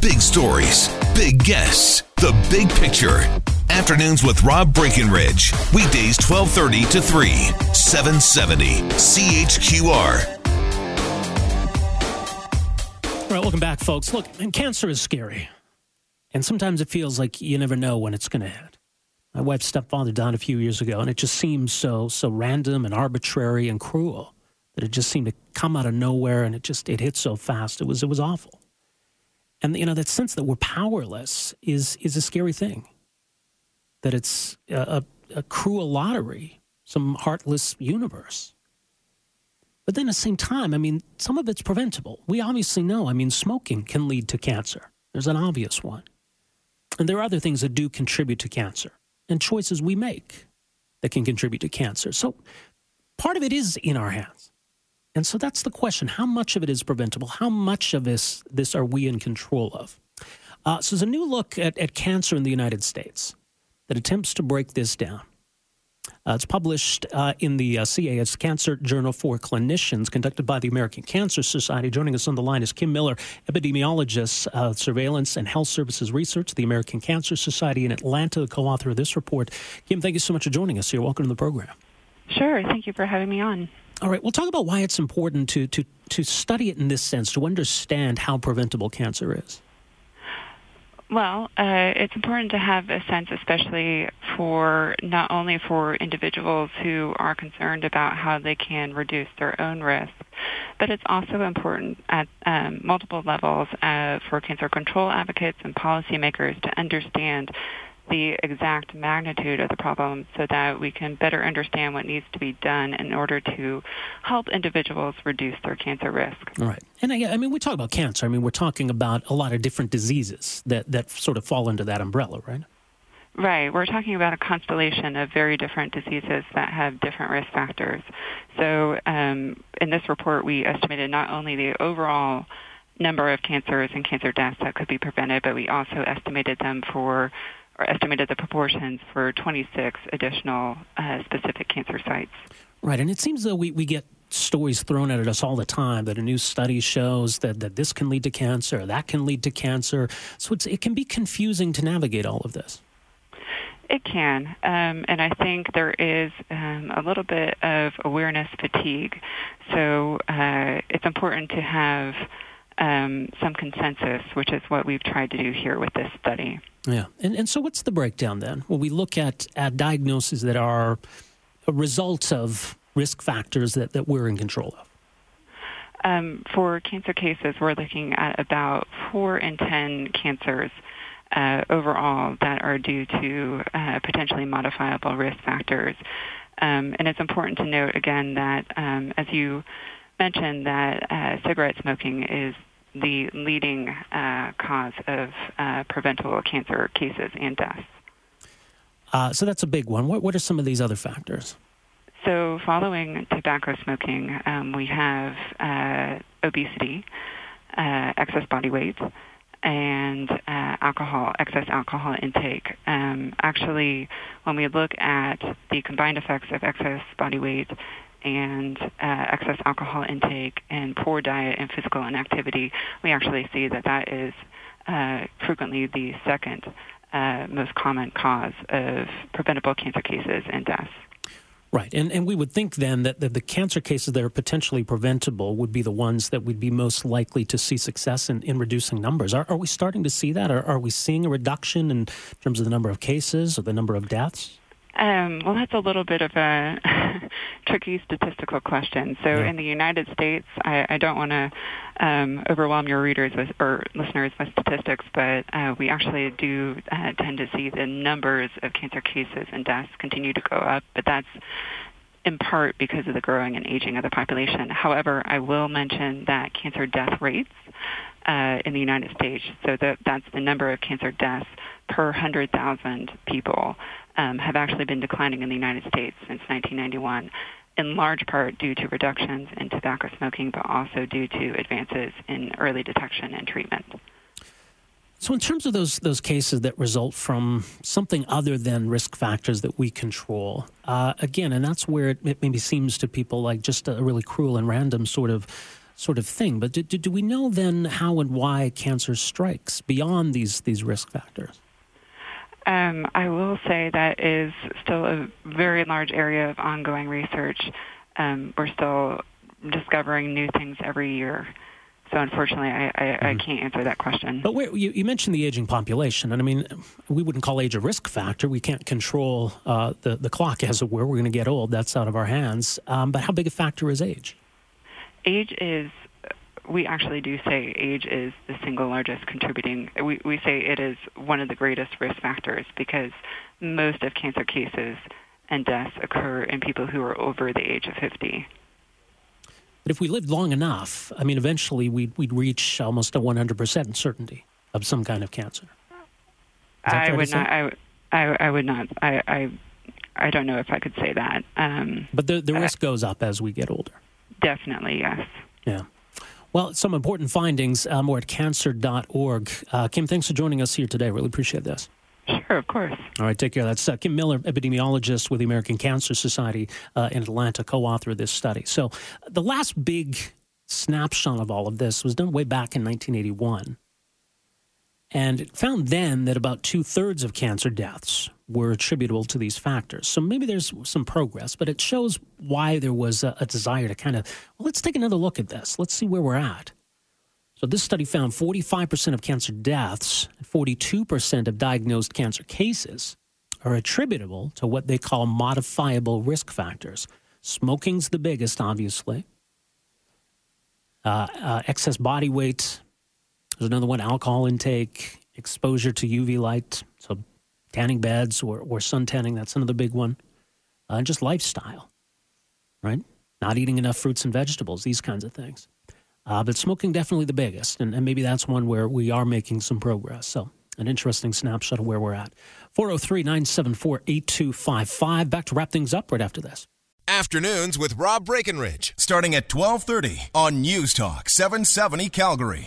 Big stories, big guests, the big picture. Afternoons with Rob Breakenridge. Weekdays 12:30 to 3, 770 CHQR. All right, welcome back, folks. Look, and cancer is scary. And sometimes it feels like you never know when it's going to hit. My wife's stepfather died a few years ago, and it just seems so random and arbitrary and cruel that it just seemed to come out of nowhere, and it hit so fast. It was awful. And, you know, that sense that we're powerless is a scary thing, that it's a cruel lottery, some heartless universe. But then at the same time, I mean, some of it's preventable. We obviously know, I mean, smoking can lead to cancer. There's an obvious one. And there are other things that do contribute to cancer and choices we make that can contribute to cancer. So part of it is in our hands. And so that's the question. How much of it is preventable? How much of this are we in control of? So there's a new look at cancer in the United States that attempts to break this down. It's published in the CA Cancer Journal for Clinicians, conducted by the American Cancer Society. Joining us on the line is Kim Miller, epidemiologist, surveillance and health services research at the American Cancer Society in Atlanta, the co-author of this report. Kim, thank you so much for joining us here. Welcome to the program. Sure. Thank you for having me on. All right. We'll talk about why it's important to study it in this sense, to understand how preventable cancer is. Well, it's important to have a sense, especially for not only for individuals who are concerned about how they can reduce their own risk, but it's also important at multiple levels for cancer control advocates and policymakers to understand the exact magnitude of the problem so that we can better understand what needs to be done in order to help individuals reduce their cancer risk. All right. And I mean, we talk about cancer. I mean, we're talking about a lot of different diseases that sort of fall under that umbrella, right? Right. We're talking about a constellation of very different diseases that have different risk factors. So in this report, we estimated not only the overall number of cancers and cancer deaths that could be prevented, but we also estimated them for estimated the proportions for 26 additional specific cancer sites. Right, and it seems though we get stories thrown at us all the time that a new study shows that this can lead to cancer, that can lead to cancer. So it can be confusing to navigate all of this. It can, and I think there is a little bit of awareness fatigue. So it's important to have some consensus, which is what we've tried to do here with this study. Yeah. And so what's the breakdown then? Well, we look at diagnoses that are a result of risk factors that we're in control of. For cancer cases, we're looking at about 4 in 10 cancers overall that are due to potentially modifiable risk factors. And it's important to note, again, that as you mentioned, that cigarette smoking is the leading cause of preventable cancer cases and deaths. So that's a big one. What are some of these other factors? So following tobacco smoking, we have obesity, excess body weight, and excess alcohol intake. Actually, when we look at the combined effects of excess body weight and excess alcohol intake and poor diet and physical inactivity, we actually see that is frequently the second most common cause of preventable cancer cases and deaths. Right. And we would think then that the cancer cases that are potentially preventable would be the ones that would be most likely to see success in reducing numbers. Are we starting to see that? Are we seeing a reduction in terms of the number of cases or the number of deaths? Well, that's a little bit of a tricky statistical question. So in the United States, I don't want to overwhelm your readers or listeners with statistics, but we actually do tend to see the numbers of cancer cases and deaths continue to go up, but that's in part because of the growing and aging of the population. However, I will mention that cancer death rates in the United States, so that's the number of cancer deaths per 100,000 people, have actually been declining in the United States since 1991, in large part due to reductions in tobacco smoking, but also due to advances in early detection and treatment. So in terms of those cases that result from something other than risk factors that we control, again, and that's where it maybe seems to people like just a really cruel and random sort of thing. But do we know then how and why cancer strikes beyond these risk factors? I will say that is still a very large area of ongoing research. We're still discovering new things every year. So unfortunately, I can't answer that question. But you mentioned the aging population, and I mean, we wouldn't call age a risk factor. We can't control the clock, as it were. We're going to get old. That's out of our hands. But how big a factor is age? We actually do say age is the single largest contributing. We say it is one of the greatest risk factors because most of cancer cases and deaths occur in people who are over the age of 50. But if we lived long enough, I mean, eventually we'd reach almost a 100% certainty of some kind of cancer. I would not. I don't know if I could say that. But the risk goes up as we get older. Definitely, yes. Yeah. Well, some important findings. More at cancer.org. Kim, thanks for joining us here today. Really appreciate this. Sure, of course. All right, take care. That's Kim Miller, epidemiologist with the American Cancer Society in Atlanta, co-author of this study. So the last big snapshot of all of this was done way back in 1981. And it found then that about two-thirds of cancer deaths were attributable to these factors. So maybe there's some progress, but it shows why there was a desire to kind of, well, let's take another look at this. Let's see where we're at. So this study found 45% of cancer deaths and 42% of diagnosed cancer cases are attributable to what they call modifiable risk factors. Smoking's the biggest, obviously. Excess body weight. There's another one, alcohol intake, exposure to UV light. So tanning beds or sun tanning, that's another big one. And just lifestyle, right? Not eating enough fruits and vegetables, these kinds of things. But smoking definitely the biggest, and maybe that's one where we are making some progress. So an interesting snapshot of where we're at. 403-974-8255. Back to wrap things up right after this. Afternoons with Rob Breakenridge, starting at 12:30 on News Talk 770 Calgary.